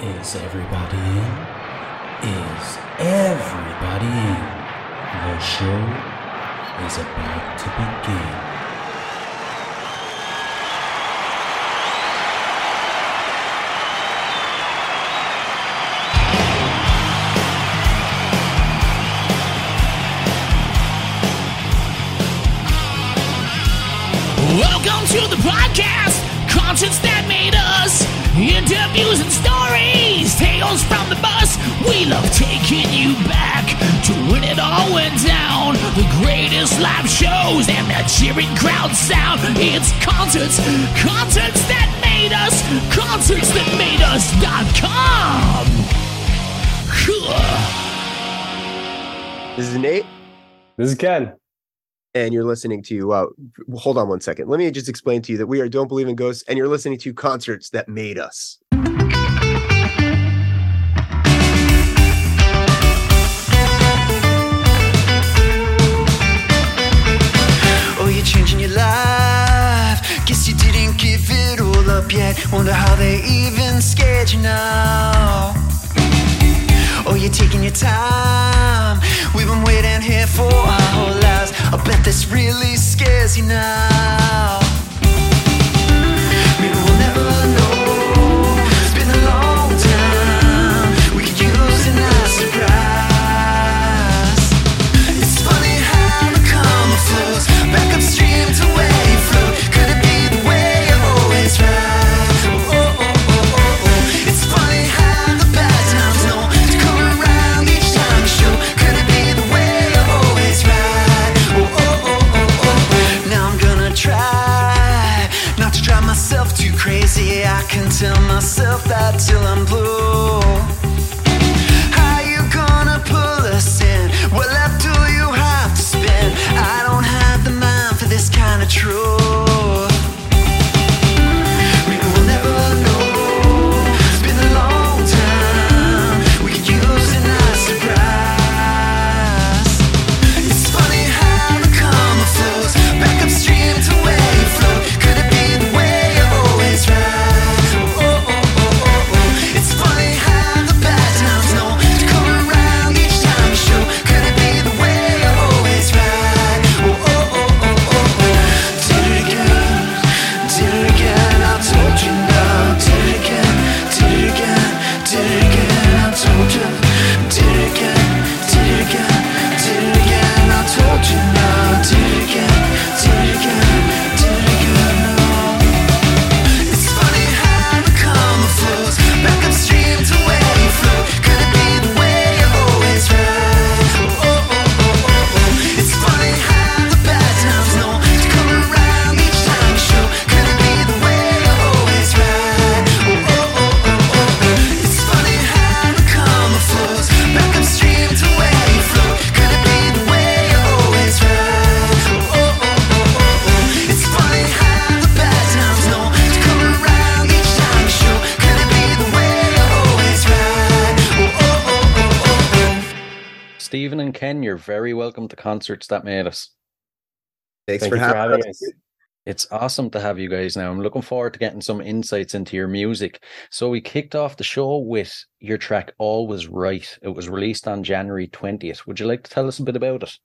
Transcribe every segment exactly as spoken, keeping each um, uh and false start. Is everybody in? Is everybody in? The show is about to begin. Welcome to the podcast, Concerts That Made Us. Interviews and stories, tales from the bus. We love taking you back to when it all went down. The greatest live shows and the cheering crowd sound. It's concerts, concerts that made us. Concerts that made us dot com. This is Nate. This is Ken. And you're listening to, uh, hold on one second. Let me just explain to you that we are Don't Believe in Ghosts, and you're listening to Concerts That Made Us. Oh, you're changing your life. Guess you didn't give it all up yet. Wonder how they even scared you now. Oh, you're taking your time. We've been waiting here for our whole lives. I bet this really scares you now. Maybe we'll never know. It's been a long time. We could use a nice surprise. It's funny how the karma flows back upstream to where you float. Could it be the way you always ride? Myself too crazy, I can tell myself that till I'm blue. How you gonna pull us in? What lap do you have to spin? I don't have the mind for this kind of truth. Stephen and Ken, you're very welcome to Concerts That Made Us. Thanks Thank for, having for having us. us. It's awesome to have you guys now. I'm looking forward to getting some insights into your music. So we kicked off the show with your track, Always Right. It was released on January twentieth. Would you like to tell us a bit about it?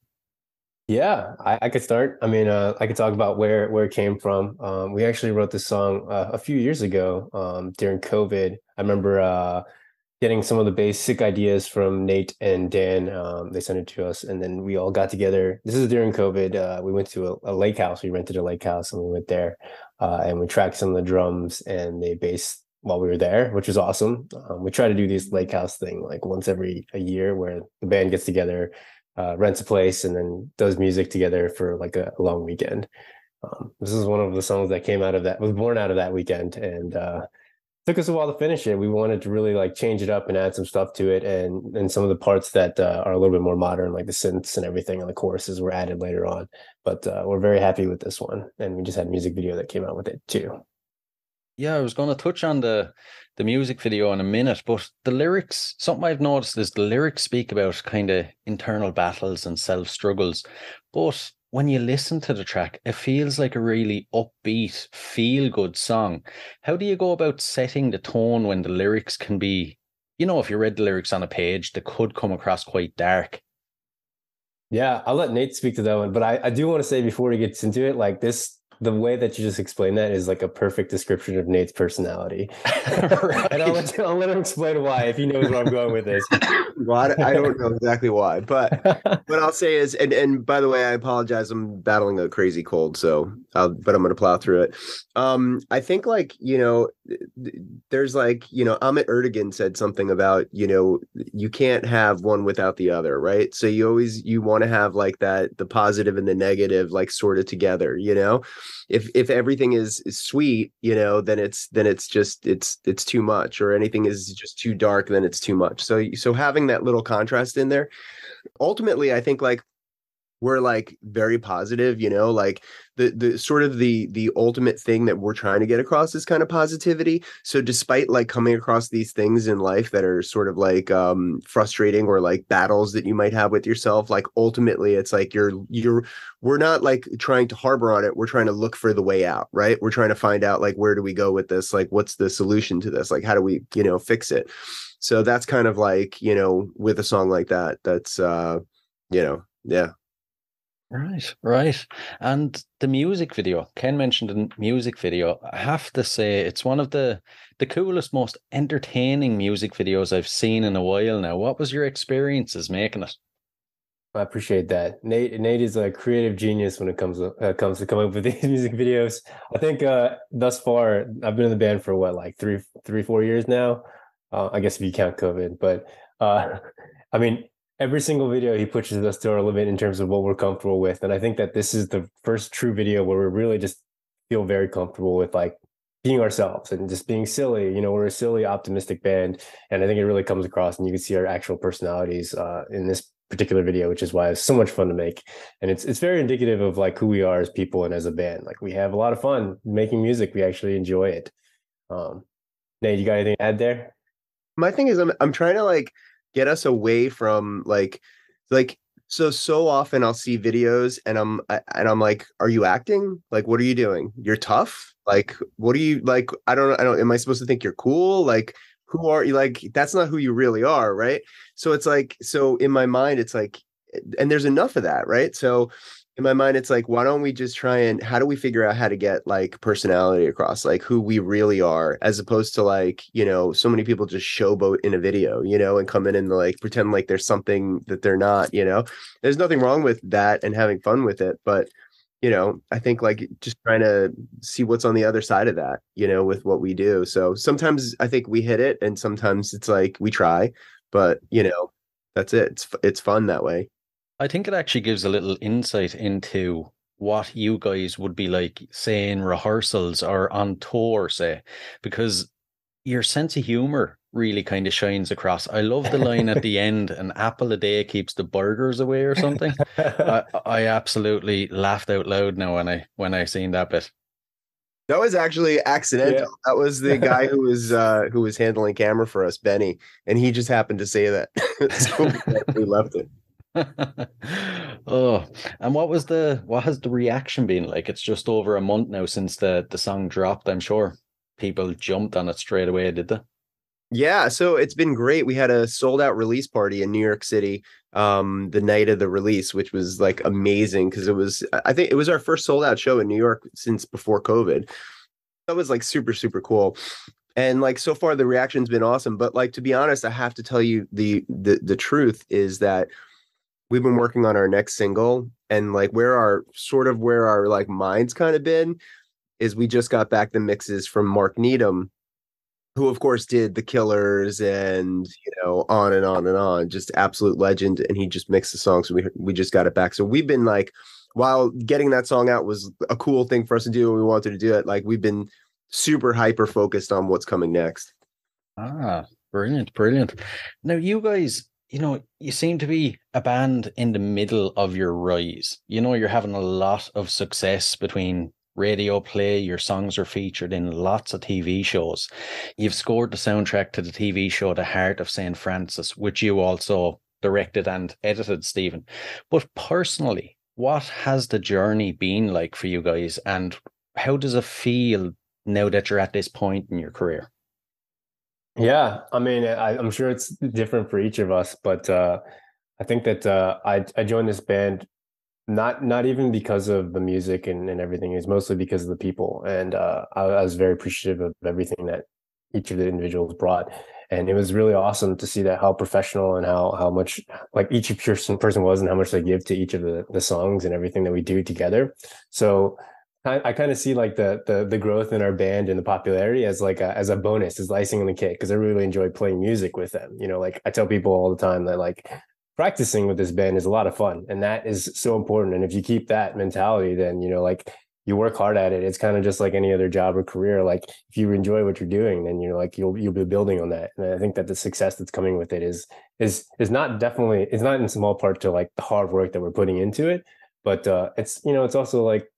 Yeah, I, I could start. I mean, uh, I could talk about where, where it came from. Um, we actually wrote this song uh, a few years ago um, during COVID. I remember... Uh, getting some of the basic ideas from Nate and Dan. Um, they sent it to us, and then we all got together. This is during COVID. Uh, we went to a, a lake house. We rented a lake house, and we went there, uh, and we tracked some of the drums and the bass while we were there, which was awesome. Um, we try to do this lake house thing like once every a year where the band gets together, uh, rents a place, and then does music together for like a, a long weekend. Um, this is one of the songs that came out of that, was born out of that weekend, and uh, took us a while to finish it. We wanted to really like change it up and add some stuff to it, and and some of the parts that uh, are a little bit more modern, like the synths and everything, and the choruses were added later on. But uh, we're very happy with this one, and we just had a music video that came out with it too. Yeah, I was going to touch on the the music video in a minute, but the lyrics, something I've noticed is the lyrics speak about kind of internal battles and self struggles, but when you listen to the track, it feels like a really upbeat, feel-good song. How do you go about setting the tone when the lyrics can be, you know, if you read the lyrics on a page, they could come across quite dark? Yeah, I'll let Nate speak to that one. But I, I do want to say before he gets into it, like this, the way that you just explained that is like a perfect description of Nate's personality. Right. And I'll let, I'll let him explain why, if he knows where I'm going with this. Well, I, I don't know exactly why, but what I'll say is, and, and by the way, I apologize. I'm battling a crazy cold, so I'll, but I'm going to plow through it. Um, I think like, you know, there's like, you know, Ahmet Ertegun said something about, you know, you can't have one without the other, right? So you always, you want to have like that, the positive and the negative, like sort of together, you know? If if everything is, is sweet, you know, then it's then it's just it's it's too much, or anything is just too dark, then it's too much. So so having that little contrast in there, ultimately, I think like we're like very positive, you know, like the the sort of the the ultimate thing that we're trying to get across is kind of positivity. So despite like coming across these things in life that are sort of like um, frustrating or like battles that you might have with yourself, like ultimately it's like you're you're we're not like trying to harbor on it. We're trying to look for the way out, right? We're trying to find out like, where do we go with this? Like, what's the solution to this? Like, how do we, you know, fix it? So that's kind of like, you know, with a song like that, that's, uh, you know, yeah. Right, right. And the music video, Ken mentioned the music video. I have to say it's one of the, the coolest, most entertaining music videos I've seen in a while now. What was your experiences making it? I appreciate that. Nate Nate is a creative genius when it comes to, uh, comes to coming up with these music videos. I think uh, thus far, I've been in the band for what, like three, three, four years now? Uh, I guess if you count COVID, but uh, I mean, every single video he pushes us to our limit in terms of what we're comfortable with. And I think that this is the first true video where we really just feel very comfortable with like being ourselves and just being silly. You know, we're a silly, optimistic band. And I think it really comes across, and you can see our actual personalities uh, in this particular video, which is why it's so much fun to make. And it's it's very indicative of like who we are as people and as a band. Like we have a lot of fun making music. We actually enjoy it. Um, Nate, you got anything to add there? My thing is I'm I'm trying to like, get us away from like, like, so, so often I'll see videos and I'm, and I'm like, are you acting? Like, what are you doing? You're tough. Like, what are you like? I don't know. I don't, am I supposed to think you're cool? Like, who are you? Like, that's not who you really are. Right. So it's like, so in my mind, it's like, and there's enough of that. Right. So in my mind, it's like, why don't we just try and how do we figure out how to get like personality across, like who we really are, as opposed to like, you know, so many people just showboat in a video, you know, and come in and like pretend like there's something that they're not, you know. There's nothing wrong with that and having fun with it. But, you know, I think like just trying to see what's on the other side of that, you know, with what we do. So sometimes I think we hit it and sometimes it's like we try, but, you know, that's it. It's, it's fun that way. I think it actually gives a little insight into what you guys would be like, say, in rehearsals or on tour, say, because your sense of humor really kind of shines across. I love the line at the end, an apple a day keeps the burgers away or something. I, I absolutely laughed out loud now when I when I seen that bit. That was actually accidental. Yeah. That was the guy who was uh, who was handling camera for us, Benny, and he just happened to say that. So we left it. Oh, and what was the what has the reaction been like? It's just over a month now since the the song dropped. I'm sure people jumped on it straight away, did they? Yeah, so it's been great. We had a sold out release party in New York City um the night of the release, which was like amazing because it was I think it was our first sold out show in New York since before COVID. That was like super super cool. And like so far the reaction's been awesome, but like to be honest, I have to tell you the the the truth is that we've been working on our next single, and like where our sort of where our like minds kind of been is we just got back the mixes from Mark Needham, who of course did The Killers and, you know, on and on and on, just absolute legend. And he just mixed the songs. So we, we just got it back. So we've been like, while getting that song out was a cool thing for us to do and we wanted to do it, like we've been super hyper focused on what's coming next. Ah, brilliant. Brilliant. Now you guys, you know, you seem to be a band in the middle of your rise. You know, you're having a lot of success between radio play. Your songs are featured in lots of T V shows. You've scored the soundtrack to the T V show, The Heart of Saint Francis, which you also directed and edited, Stephen. But personally, what has the journey been like for you guys, and how does it feel now that you're at this point in your career? Yeah, I mean, I, I'm sure it's different for each of us, but uh, I think that uh, I, I joined this band not not even because of the music and, and everything. It's mostly because of the people, and uh, I, I was very appreciative of everything that each of the individuals brought. And it was really awesome to see that how professional and how how much like each person person was and how much they give to each of the, the songs and everything that we do together. So I, I kind of see like the, the the growth in our band and the popularity as like a, as a bonus, as icing on the cake, because I really enjoy playing music with them. You know, like I tell people all the time that like practicing with this band is a lot of fun, and that is so important. And if you keep that mentality, then, you know, like you work hard at it. It's kind of just like any other job or career. Like if you enjoy what you're doing, then you're like you'll you'll be building on that. And I think that the success that's coming with it is is is not definitely it's not in small part to like the hard work that we're putting into it, but uh, it's you know it's also like.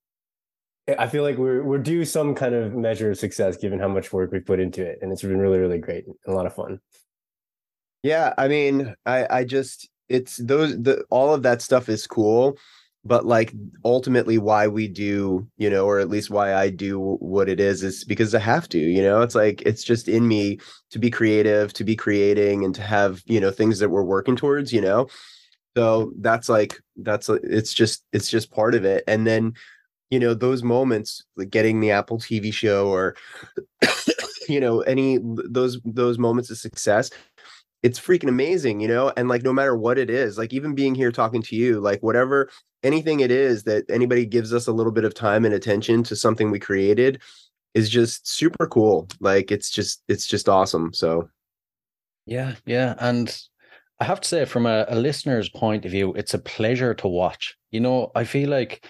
I feel like we're we're due some kind of measure of success given how much work we put into it. And it's been really, really great and a lot of fun. Yeah, I mean, I, I just it's those the all of that stuff is cool. But like ultimately why we do, you know, or at least why I do what it is, is because I have to, you know, it's like it's just in me to be creative, to be creating and to have, you know, things that we're working towards, you know. So that's like that's it's just it's just part of it. And then, you know, those moments like getting the Apple T V show or, you know, any those those moments of success, it's freaking amazing, you know, and like no matter what it is, like even being here talking to you, like whatever, anything it is that anybody gives us a little bit of time and attention to something we created is just super cool. Like it's just it's just awesome. So, yeah, yeah. And I have to say from a, a listener's point of view, it's a pleasure to watch. You know, I feel like.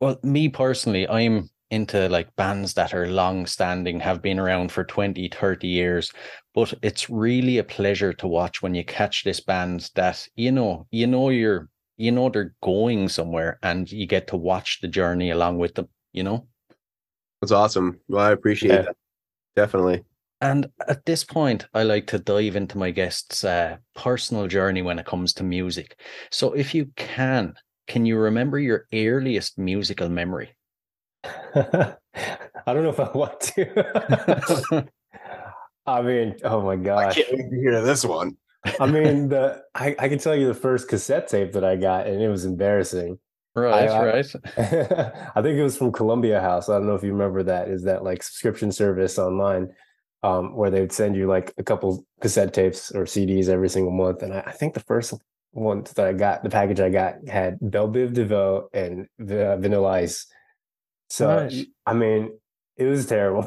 Well, me personally, I'm into like bands that are long standing, have been around for twenty, thirty years, but it's really a pleasure to watch when you catch this band that, you know, you know, you're, you know, they're going somewhere and you get to watch the journey along with them, you know? That's awesome. Well, I appreciate yeah. that. Definitely. And at this point, I like to dive into my guests' uh, personal journey when it comes to music. So if you can, Can you remember your earliest musical memory? I don't know if I want to. I mean, oh my gosh. I can't wait to hear this one. I mean, the I, I can tell you the first cassette tape that I got, and it was embarrassing. Right, I, right. I, I think it was from Columbia House. I don't know if you remember that. Is that like subscription service online um, where they would send you like a couple cassette tapes or C Ds every single month. And I, I think the first one that I got, the package I got had Bell Biv DeVoe and the Vanilla Ice. So, nice. I mean, it was terrible.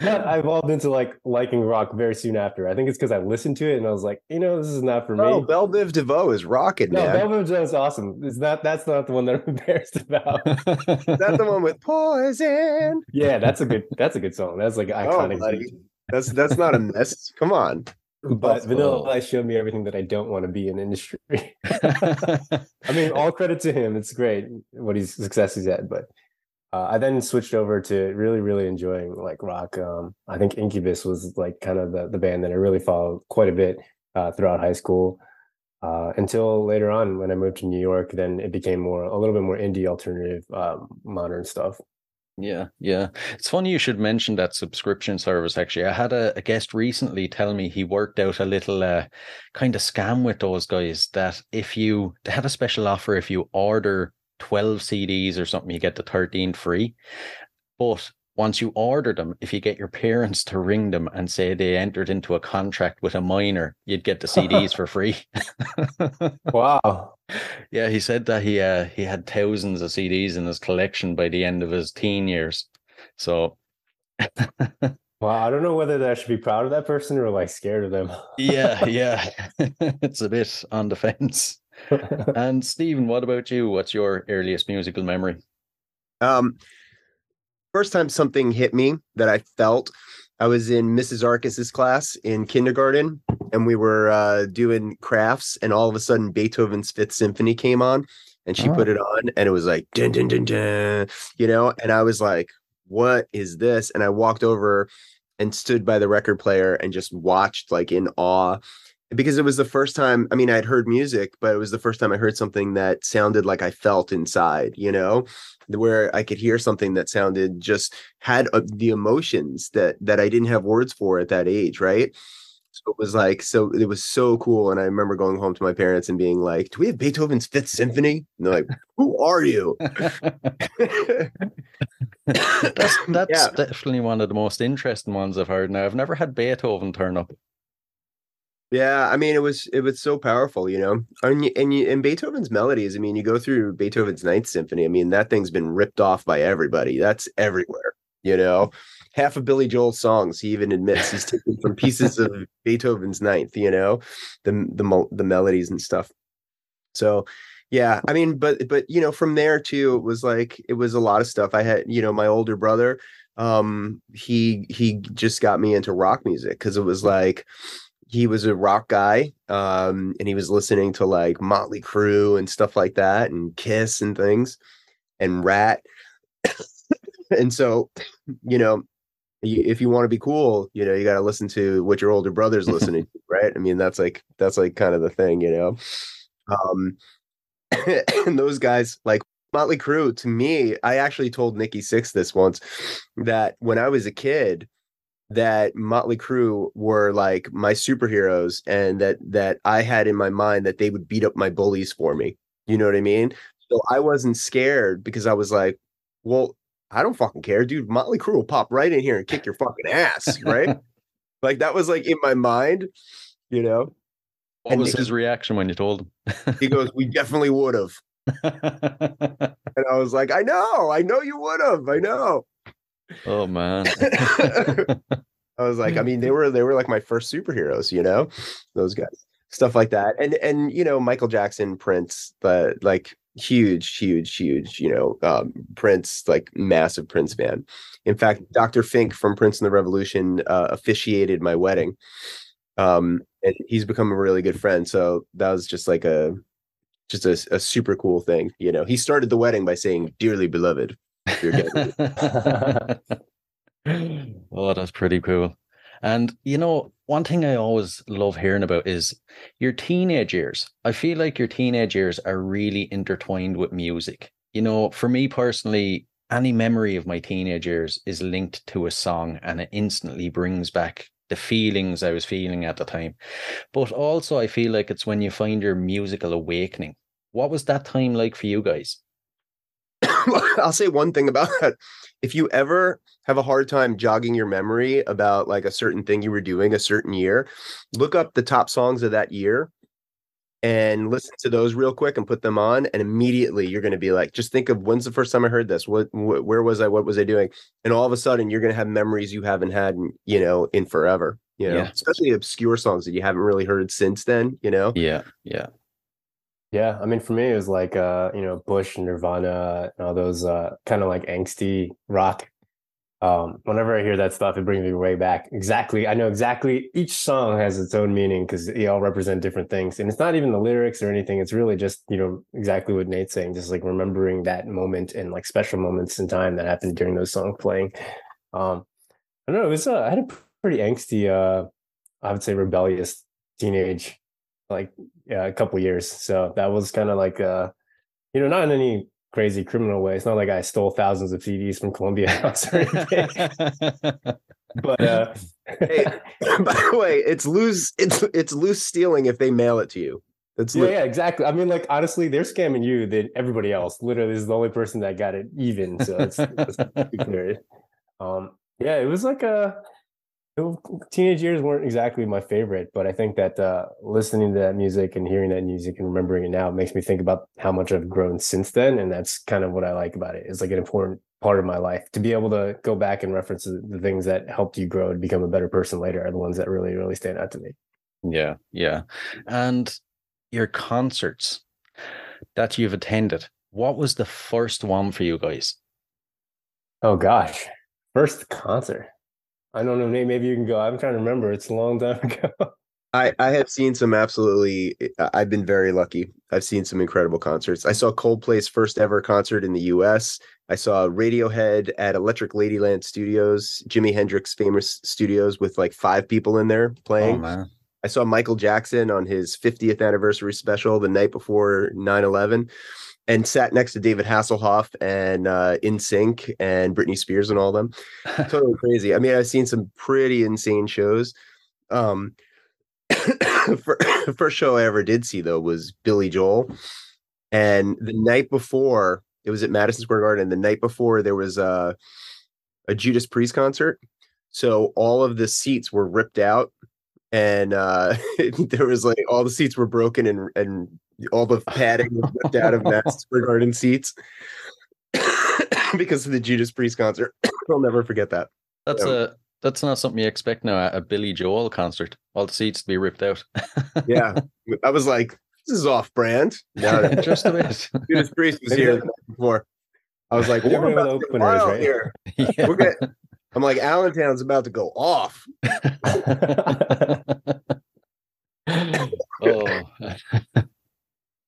I evolved into like liking rock very soon after. I think it's because I listened to it and I was like, you know, this is not for no, me. Bell Biv DeVoe is rocking, no, man. Bell Biv DeVoe is awesome. It's not. That's not the one that I'm embarrassed about. Is that the one with Poison? Yeah, that's a good. That's a good song. That's like iconic. Oh, that's that's not a mess. Come on. But Vanilla Ice showed me everything that I don't want to be in industry. I mean, all credit to him. It's great what his success he's had. But uh, I then switched over to really, really enjoying like rock. Um, I think Incubus was like kind of the, the band that I really followed quite a bit uh, throughout high school uh, until later on when I moved to New York. Then it became more a little bit more indie alternative um, modern stuff. Yeah, yeah. It's funny you should mention that subscription service, actually. I had a, a guest recently tell me he worked out a little uh, kind of scam with those guys that if you, they had a special offer, if you order twelve C Ds or something, you get the thirteenth free. But once you order them, if you get your parents to ring them and say they entered into a contract with a minor, you'd get the C Ds for free. Wow. Yeah, he said that he uh, he had thousands of C Ds in his collection by the end of his teen years. So, wow, I don't know whether I should be proud of that person or like scared of them. yeah, yeah, it's a bit on the fence. And Stephen, what about you? What's your earliest musical memory? Um, first time something hit me that I felt. I was in Missus Arcus's class in kindergarten, and we were uh, doing crafts, and all of a sudden Beethoven's Fifth Symphony came on, and she oh. put it on, and it was like, dun, dun, dun, dun, you know, and I was like, what is this? And I walked over and stood by the record player and just watched like in awe because it was the first time, I mean, I'd heard music, but it was the first time I heard something that sounded like I felt inside, you know, where I could hear something that sounded just had uh, the emotions that that I didn't have words for at that age. Right. So it was like, so it was so cool. And I remember going home to my parents and being like, do we have Beethoven's Fifth Symphony? And they're like, who are you? that's that's yeah. definitely one of the most interesting ones I've heard. Now, I've never had Beethoven turn up. Yeah, I mean, it was it was so powerful, you know, and and, and Beethoven's melodies. I mean, you go through Beethoven's Ninth Symphony. I mean, that thing's been ripped off by everybody. That's everywhere, you know. Half of Billy Joel's songs, he even admits he's taken from pieces of Beethoven's Ninth, you know, the the the melodies and stuff. So, yeah, I mean, but but you know, from there too, it was like it was a lot of stuff. I had, you know, my older brother. Um, he he just got me into rock music because it was like. He was a rock guy, um, and he was listening to like Motley Crue and stuff like that, and Kiss and things, and Rat. And so, you know, you, if you want to be cool, you know, you got to listen to what your older brother's listening to, right? I mean, that's like that's like kind of the thing, you know. Um, and those guys like Motley Crue. To me, I actually told Nikki Sixx this once that when I was a kid. That Motley Crue were like my superheroes, and that that I had in my mind that they would beat up my bullies for me. You know what I mean? So I wasn't scared because I was like, well, I don't fucking care, dude. Motley Crue will pop right in here and kick your fucking ass, right? Like that was like in my mind, you know? What and was Nick, his reaction when you told him? He goes, we definitely would have. And I was like, I know, I know you would have, I know. Oh man. I was like, I mean, they were they were like my first superheroes, you know, those guys, stuff like that. And and you know, Michael Jackson, Prince, but like huge, huge, huge, you know, um, Prince, like massive Prince fan. In fact, Doctor Fink from Prince and the Revolution uh, officiated my wedding, um, and he's become a really good friend. So that was just like a just a, a super cool thing, you know. He started the wedding by saying, "Dearly beloved." Oh, that's pretty cool. And you know, one thing I always love hearing about is your teenage years. I feel like your teenage years are really intertwined with music. You know, for me personally, any memory of my teenage years is linked to a song, and it instantly brings back the feelings I was feeling at the time. But also I feel like it's when you find your musical awakening. What was that time like for you guys? I'll say one thing about that. If you ever have a hard time jogging your memory about like a certain thing you were doing a certain year, look up the top songs of that year and listen to those real quick and put them on. And immediately you're going to be like, just think of when's the first time I heard this? What, wh- where was I? What was I doing? And all of a sudden you're going to have memories you haven't had, in, you know, in forever, you know, yeah. Especially obscure songs that you haven't really heard since then, you know? Yeah. Yeah. Yeah, I mean, for me, it was like, uh, you know, Bush, Nirvana, and all those uh, kind of like angsty rock. Um, whenever I hear that stuff, it brings me way back. Exactly. I know exactly each song has its own meaning because they all represent different things. And it's not even the lyrics or anything. It's really just, you know, exactly what Nate's saying, just like remembering that moment and like special moments in time that happened during those songs playing. Um, I don't know. It was, uh, I had a pretty angsty, uh, I would say rebellious teenage like yeah, a couple years. So that was kind of like, uh, you know, not in any crazy criminal way. It's not like I stole thousands of C Ds from Columbia House or anything. But uh, hey, by the way, it's loose. It's it's loose stealing if they mail it to you. That's yeah, yeah, exactly. I mean, like honestly, they're scamming you than everybody else. Literally, this is the only person that got it even. So it's, it's clear. Um, yeah, it was like a. Teenage years weren't exactly my favorite, but I think that uh, listening to that music and hearing that music and remembering it now makes me think about how much I've grown since then. And that's kind of what I like about it. It's like an important part of my life to be able to go back and reference the things that helped you grow and become a better person later are the ones that really, really stand out to me. Yeah. Yeah. And your concerts that you've attended, what was the first one for you guys? Oh, gosh. First concert. I don't know, Nate, maybe you can go. I'm trying to remember. It's a long time ago. I, I have seen some absolutely, I've been very lucky. I've seen some incredible concerts. I saw Coldplay's first ever concert in the U S. I saw Radiohead at Electric Ladyland Studios, Jimi Hendrix famous studios with like five people in there playing. Oh, man. I saw Michael Jackson on his fiftieth anniversary special the night before nine eleven, and sat next to David Hasselhoff and uh, N Sync and Britney Spears and all them. Totally crazy. I mean, I've seen some pretty insane shows. Um, the first show I ever did see, though, was Billy Joel. And the night before, it was at Madison Square Garden. And the night before, there was a, a Judas Priest concert. So all of the seats were ripped out. And uh, there was like all the seats were broken and and all the padding was ripped out of Madison Square Garden seats because of the Judas Priest concert. I'll never forget that. That's so. a that's not something you expect now at a Billy Joel concert. All the seats to be ripped out. Yeah, I was like, this is off brand. No, just a bit. Judas Priest was here the night before. I was like, what about the openers, right? Here? Yeah. We're good. I'm like, Allentown's about to go off. Oh.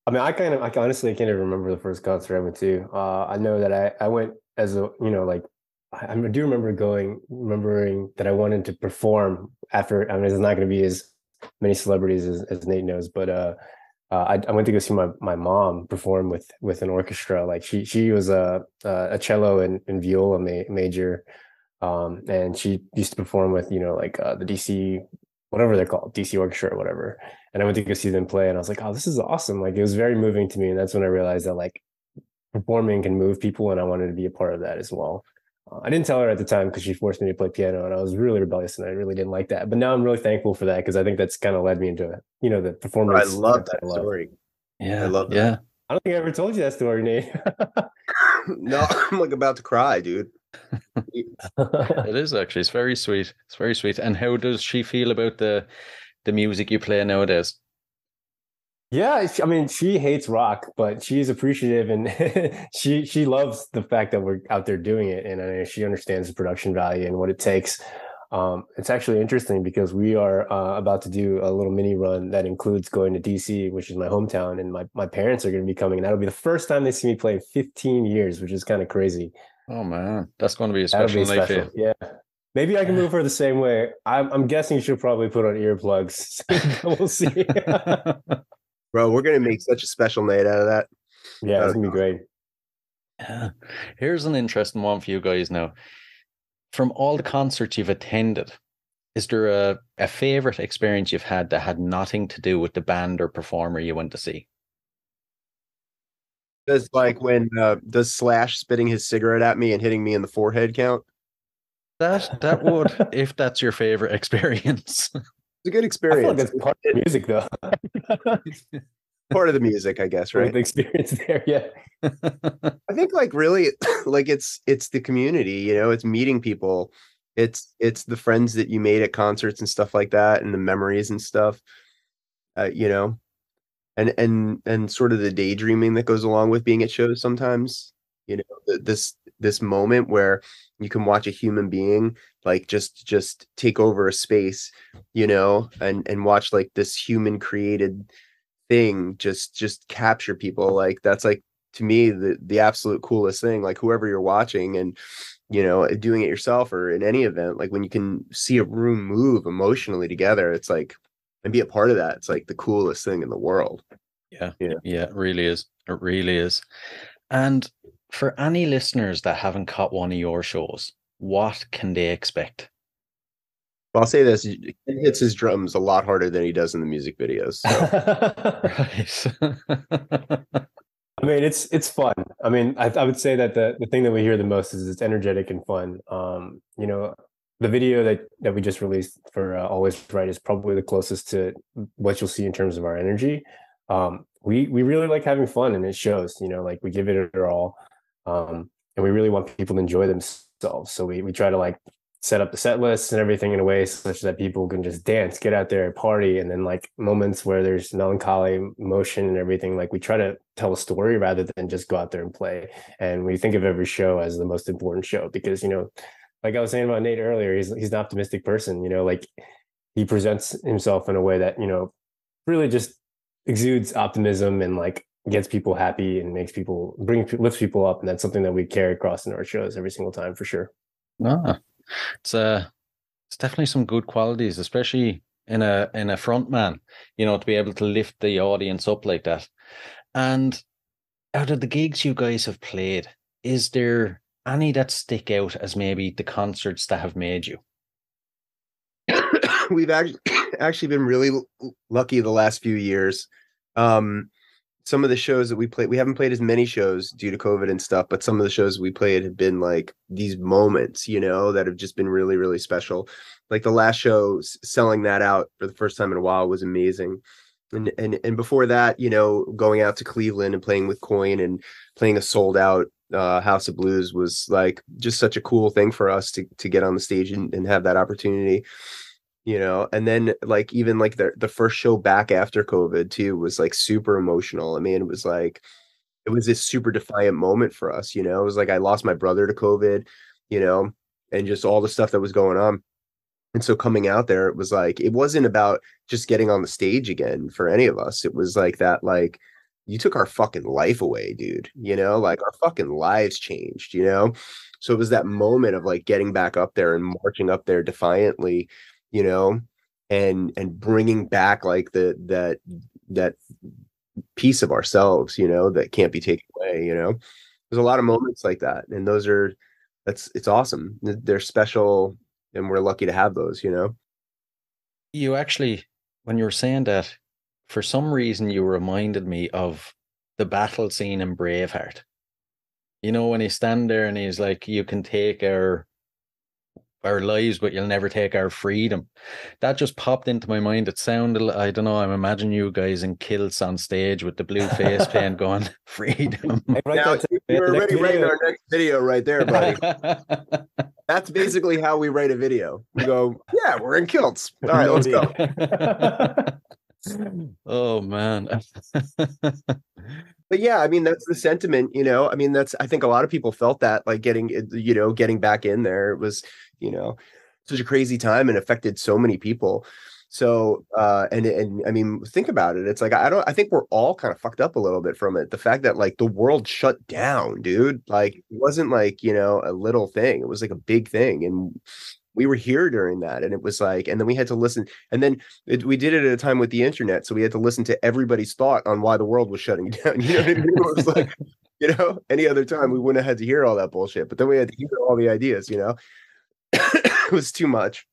I mean, I kind of, I honestly can't even remember the first concert I went to. Uh, I know that I, I went as a, you know, like, I, I do remember going, remembering that I wanted to perform after. I mean, it's not going to be as many celebrities as, as Nate knows, but uh, uh, I, I went to go see my my mom perform with with an orchestra. Like she she was a a cello and, and viola ma- major, um, and she used to perform with, you know, like uh, the D C, whatever they're called, D C Orchestra or whatever. And I went to go see them play, and I was like, oh, this is awesome. Like, it was very moving to me. And that's when I realized that, like, performing can move people, and I wanted to be a part of that as well. Uh, I didn't tell her at the time because she forced me to play piano, and I was really rebellious, and I really didn't like that. But now I'm really thankful for that, because I think that's kind of led me into, you know, the performance. I love that, that I love. story. Yeah. I love that. Yeah. I don't think I ever told you that story, Nate. No, I'm, like, about to cry, dude. It is, actually. It's very sweet. It's very sweet. And how does she feel about the... the music you play nowadays? Yeah, I mean, she hates rock, but she's appreciative, and she she loves the fact that we're out there doing it, and I mean, she understands the production value and what it takes. Um, it's actually interesting because we are uh, about to do a little mini run that includes going to D C, which is my hometown, and my, my parents are going to be coming, and that'll be the first time they see me play in fifteen years, which is kind of crazy. Oh man, that's going to be a special night. Special. Yeah. Maybe I can move her the same way. I'm, I'm guessing she'll probably put on earplugs. We'll see. Bro, we're going to make such a special night out of that. Yeah, it's going to be great. Yeah. Here's an interesting one for you guys now. From all the concerts you've attended, is there a, a favorite experience you've had that had nothing to do with the band or performer you went to see? Does, like, when uh, does Slash spitting his cigarette at me and hitting me in the forehead count? That that would, if that's your favorite experience. It's a good experience. I feel like that's part of the music, though. Part of the music, I guess, right? The experience there, yeah. I think, like, really, like, it's it's the community, you know, it's meeting people. It's it's the friends that you made at concerts and stuff like that, and the memories and stuff, uh, you know, and and and sort of the daydreaming that goes along with being at shows sometimes. You know, this this moment where you can watch a human being, like, just just take over a space, you know, and, and watch, like, this human created thing just just capture people. Like, that's, like, to me, the, the absolute coolest thing, like, whoever you're watching and, you know, doing it yourself or in any event, like, when you can see a room move emotionally together, it's like, and be a part of that. It's like the coolest thing in the world. Yeah. Yeah. Yeah, it really is. It really is. And for any listeners that haven't caught one of your shows, what can they expect? Well, I'll say this. He hits his drums a lot harder than he does in the music videos. So. Right. I mean, it's it's fun. I mean, I, I would say that the, the thing that we hear the most is it's energetic and fun. Um, you know, the video that, that we just released for uh, Always Right is probably the closest to what you'll see in terms of our energy. Um, we we really like having fun, and it shows, you know, like, we give it our all. Um, and we really want people to enjoy themselves. So we, we try to, like, set up the set lists and everything in a way such that people can just dance, get out there, party. And then, like, moments where there's melancholy, emotion and everything, like, we try to tell a story rather than just go out there and play. And we think of every show as the most important show because, you know, like I was saying about Nate earlier, he's, he's an optimistic person, you know, like, he presents himself in a way that, you know, really just exudes optimism and, like, gets people happy and makes people bring lifts people up, and that's something that we carry across in our shows every single time for sure. Ah, it's uh, it's definitely some good qualities, especially in a in a front man, you know, to be able to lift the audience up like that. And out of the gigs you guys have played, is there any that stick out as maybe the concerts that have made you? We've actually actually been really lucky the last few years. Um, some of the shows that we played, we haven't played as many shows due to COVID and stuff, but some of the shows we played have been like these moments, you know, that have just been really, really special. Like the last show, selling that out for the first time in a while was amazing. And, and, and before that, you know, going out to Cleveland and playing with COIN and playing a sold out uh, House of Blues was like just such a cool thing for us to, to get on the stage and, and have that opportunity. You know, and then like even like the the first show back after COVID too was like super emotional. I mean, it was like it was this super defiant moment for us. You know, it was like I lost my brother to COVID, you know, and just all the stuff that was going on. And so coming out there, it was like it wasn't about just getting on the stage again for any of us. It was like that, like you took our fucking life away, dude, you know, like our fucking lives changed, you know. So it was that moment of like getting back up there and marching up there defiantly, you know, and and bringing back like the that that piece of ourselves, you know, that can't be taken away. You know, there's a lot of moments like that, and those are that's it's awesome. They're special, and we're lucky to have those. You know, you actually, when you were saying that, for some reason, you reminded me of the battle scene in Braveheart. You know, when he's standing there and he's like, "You can take our." our lives, but you'll never take our freedom. That just popped into my mind. It sounded, I don't know, I'm imagining you guys in kilts on stage with the blue face paint going, freedom. Now, you're already writing our next video right there, buddy. That's basically how we write a video. We go, yeah, we're in kilts. All right, let's go. Oh, man. But yeah, I mean, that's the sentiment, you know, I mean, that's, I think a lot of people felt that like getting, you know, getting back in there. It was, you know, such a crazy time and affected so many people. So, uh, and, and I mean, think about it. It's like, I don't, I think we're all kind of fucked up a little bit from it. The fact that like the world shut down, dude, like it wasn't like, you know, a little thing. It was like a big thing. And we were here during that. And it was like, and then we had to listen. And then it, we did it at a time with the internet. So we had to listen to everybody's thought on why the world was shutting down. You know what I mean? It was like, you know, any other time we wouldn't have had to hear all that bullshit, but then we had to hear all the ideas, you know, it was too much.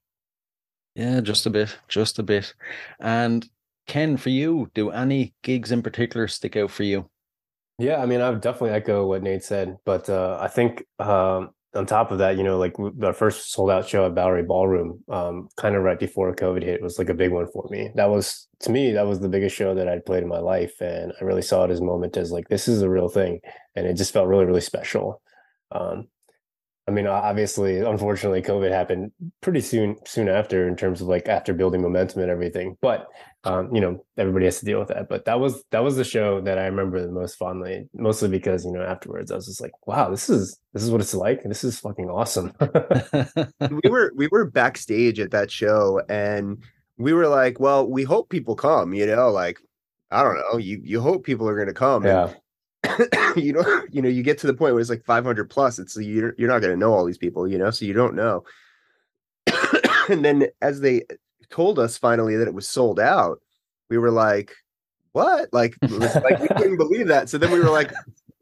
Yeah, just a bit, just a bit. And Ken, for you, do any gigs in particular stick out for you? Yeah. I mean, I would definitely echo what Nate said, but uh, I think, um, on top of that, you know, like the first sold out show at Bowery Ballroom, um, kind of right before COVID hit, was like a big one for me. That was, to me, that was the biggest show that I'd played in my life. And I really saw it as a moment as like, this is a real thing. And it just felt really, really special. Um, I mean, obviously, unfortunately, COVID happened pretty soon, soon after in terms of like after building momentum and everything. But, um, you know, everybody has to deal with that. But that was that was the show that I remember the most fondly, mostly because, you know, afterwards I was just like, wow, this is this is what it's like. This is fucking awesome. we were we were backstage at that show and we were like, well, we hope people come, you know, like, I don't know. You, you hope people are going to come. Yeah. And, you know, you know, you get to the point where it's like five hundred plus. It's you're you're not going to know all these people, you know, so you don't know. And then as they told us finally that it was sold out, we were like, "What?" Like, it was like we couldn't believe that. So then we were like,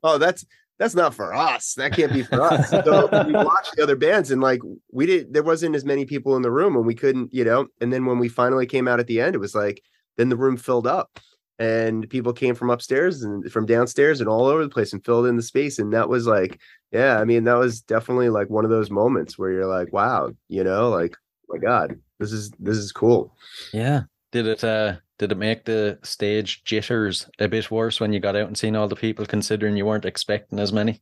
"Oh, that's that's not for us. That can't be for us." So we watched the other bands and like we didn't. There wasn't as many people in the room, and we couldn't, you know. And then when we finally came out at the end, it was like then the room filled up. And people came from upstairs and from downstairs and all over the place and filled in the space. And that was like, yeah, I mean, that was definitely like one of those moments where you're like, wow, you know, like, oh my God, this is, this is cool. Yeah. Did it, uh, did it make the stage jitters a bit worse when you got out and seen all the people considering you weren't expecting as many?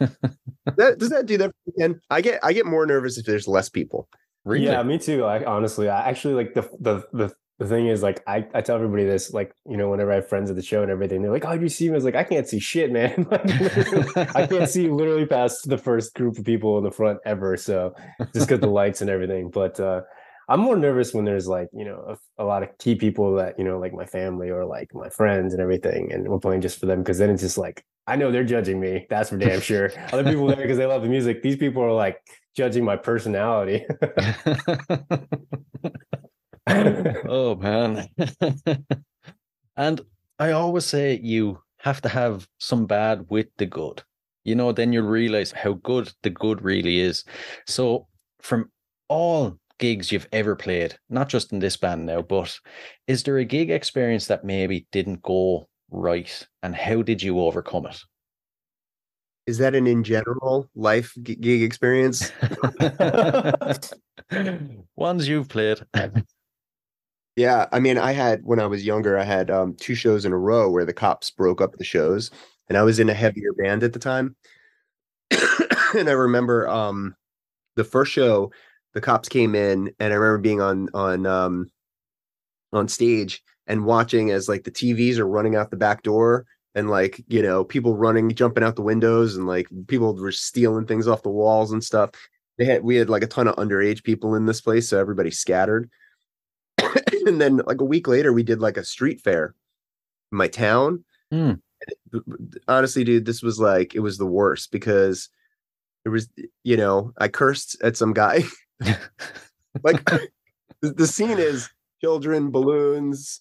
that, does that do that? And I get, I get more nervous if there's less people. Really? Yeah, me too. I honestly, I actually like the, the, the, The thing is, like, I, I tell everybody this, like, you know, whenever I have friends at the show and everything, they're like, oh, you see me? I was like, I can't see shit, man. Like, I can't see literally past the first group of people in the front ever. So just get the lights and everything. But uh, I'm more nervous when there's like, you know, a, a lot of key people that, you know, like my family or like my friends and everything. And we're playing just for them because then it's just like, I know they're judging me. That's for damn sure. Other people there because they love the music. These people are like judging my personality. Oh, man. And I always say you have to have some bad with the good. You know, then you'll realize how good the good really is. So from all gigs you've ever played, not just in this band now, but is there a gig experience that maybe didn't go right? And how did you overcome it? Is that an in general life gig experience? Ones you've played. Yeah, I mean, I had, when I was younger, I had um, two shows in a row where the cops broke up the shows. And I was in a heavier band at the time. And I remember um, the first show, the cops came in, and I remember being on on um, on stage and watching as like the T Vs are running out the back door, and like, you know, people running, jumping out the windows, and like people were stealing things off the walls and stuff. They had we had like a ton of underage people in this place, so everybody scattered. And then like a week later, we did like a street fair in my town. Mm. Honestly, dude, this was like, it was the worst because it was, you know, I cursed at some guy. Like the scene is children, balloons,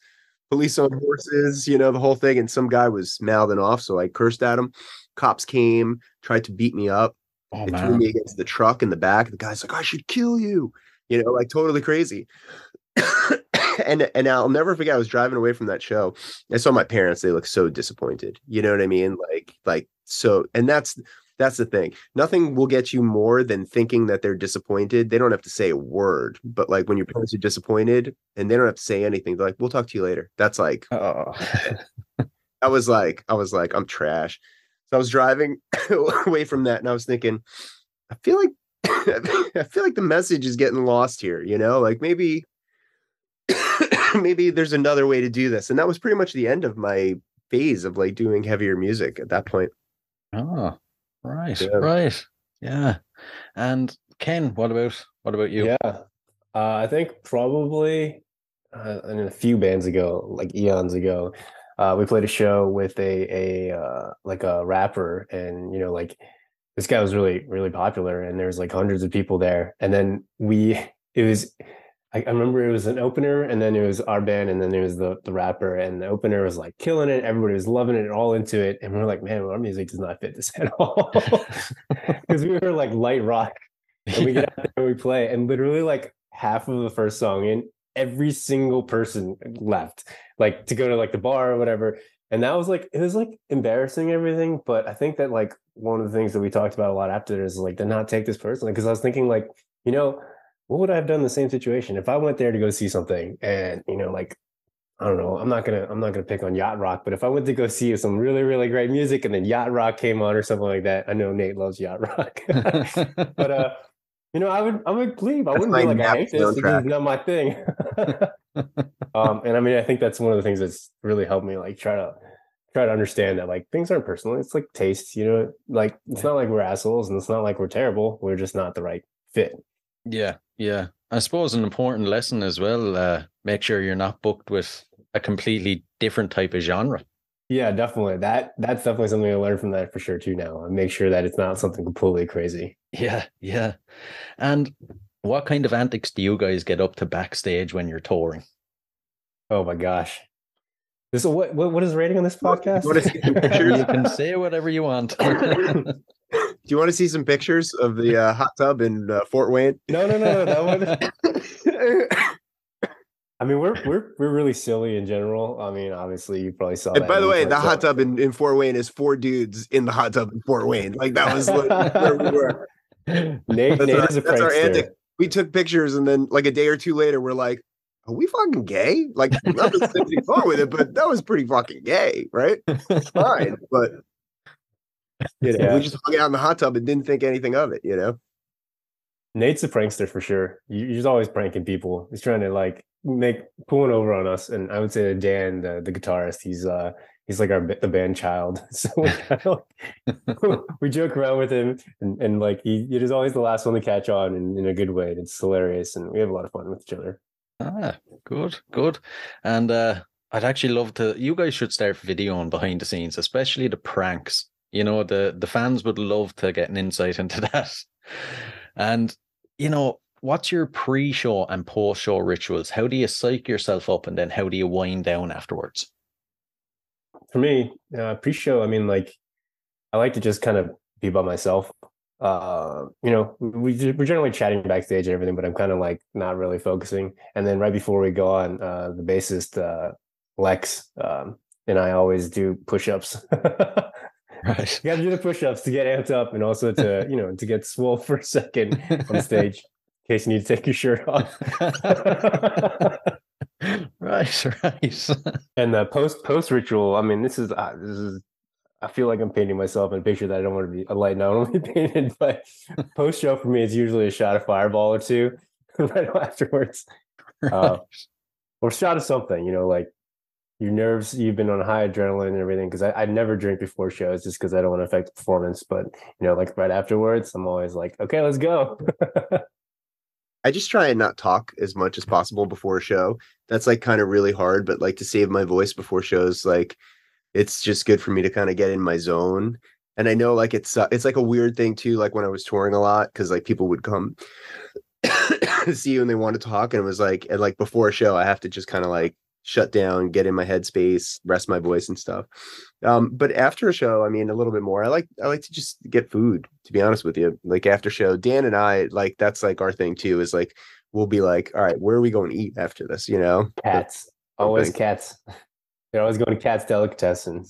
police on horses, you know, the whole thing. And some guy was mouthing off. So I cursed at him. Cops came, tried to beat me up. Oh, they man. threw me against the truck in the back. The guy's like, I should kill you. You know, like totally crazy. And and I'll never forget, I was driving away from that show. I saw my parents. They looked so disappointed. You know what I mean? Like, like so. And that's that's the thing. Nothing will get you more than thinking that they're disappointed. They don't have to say a word. But like when your parents are disappointed and they don't have to say anything, they're like, we'll talk to you later. That's like, oh. I was like, I was like, I'm trash. So I was driving away from that. And I was thinking, I feel like, I feel like the message is getting lost here. You know, like maybe. Maybe there's another way to do this. And that was pretty much the end of my phase of like doing heavier music at that point. Oh, right. Yeah. Right. Yeah. And Ken, what about, what about you? Yeah. Uh, I think probably uh, I mean, a few bands ago, like eons ago, uh, we played a show with a, a, uh, like a rapper, and, you know, like this guy was really, really popular, and there was like hundreds of people there. And then we, it was, I remember it was an opener, and then it was our band, and then it was the, the rapper, and the opener was like killing it. Everybody was loving it, all into it. And we were like, man, our music does not fit this at all. Because we were like light rock, and we get out there and we play, and literally like half of the first song in, every single person left like to go to like the bar or whatever. And that was like, it was like embarrassing, everything. But I think that like one of the things that we talked about a lot after is like to not take this personally, because I was thinking like, you know, what would I have done in the same situation if I went there to go see something? And, you know, like, I don't know, I'm not going to, I'm not going to pick on yacht rock, but if I went to go see some really, really great music and then yacht rock came on or something like that, I know Nate loves yacht rock, but, uh, you know, I would, I would leave. I wouldn't be like, I hate this, this is not my thing. um, and I mean, I think that's one of the things that's really helped me like try to, try to understand that like things aren't personal. It's like taste, you know, like it's not like we're assholes, and it's not like we're terrible. We're just not the right fit. Yeah. Yeah, I suppose an important lesson as well, uh, make sure you're not booked with a completely different type of genre. Yeah, definitely. That That's definitely something I learned from that for sure too now. And make sure that it's not something completely crazy. Yeah, yeah. And what kind of antics do you guys get up to backstage when you're touring? Oh my gosh. This What, what, what is the rating on this podcast? You, you can say whatever you want. Do you want to see some pictures of the uh, hot tub in uh, Fort Wayne? No, no, no, no, that one. I mean, we're we're we're really silly in general. I mean, obviously, you probably saw. And that by the way, the hot tub in, in Fort Wayne is four dudes in the hot tub in Fort Wayne. Like that was like, where we were. Nate, that's Nate our, is a that's our antic. We took pictures, and then like a day or two later, we're like, "Are we fucking gay?" Like nothing's wrong with it, but that was pretty fucking gay, right? It's fine, but. You know, yeah. We just hung out in the hot tub and didn't think anything of it, you know? Nate's a prankster for sure. He's always pranking people. He's trying to like make pulling over on us. And I would say that Dan, the, the guitarist, he's uh he's like our the band child. So we, kind of, we joke around with him, and, and like he it is always the last one to catch on in, in a good way. And it's hilarious, and we have a lot of fun with each other. Ah, good, good. And uh I'd actually love to you guys should start videoing behind the scenes, especially the pranks. You know, the, the fans would love to get an insight into that. And, you know, what's your pre-show and post-show rituals? How do you psych yourself up, and then how do you wind down afterwards? For me, uh, pre-show, I mean, like, I like to just kind of be by myself. Uh, you know, we, we're generally chatting backstage and everything, but I'm kind of like not really focusing. And then right before we go on, uh, the bassist uh, Lex um, and I always do push-ups. Right. You got to do the push-ups to get amped up, and also to, you know, to get swole for a second on stage in case you need to take your shirt off. Right, right. And the post post ritual, I mean, this is uh, this is. I feel like I'm painting myself in a picture that I don't want to be, a light not only painted, but post show for me is usually a shot of Fireball or two right afterwards, right. Uh, or a shot of something, you know, like your nerves, you've been on high adrenaline and everything. Cause I, I never drink before shows just cause I don't want to affect the performance, but you know, like right afterwards, I'm always like, okay, let's go. I just try and not talk as much as possible before a show. That's like kind of really hard, but like to save my voice before shows, like, it's just good for me to kind of get in my zone. And I know like it's uh, it's like a weird thing too, like when I was touring a lot, because like people would come see you and they want to talk, and it was like, and like before a show I have to just kind of like shut down, get in my headspace, rest my voice and stuff. Um, but after a show, I mean, a little bit more. I like I like to just get food, to be honest with you. Like after show, Dan and I, like that's like our thing too, is like we'll be like, all right, where are we going to eat after this, you know? Cats. Always thing. Cats. They're always going to Cat's Delicatessen.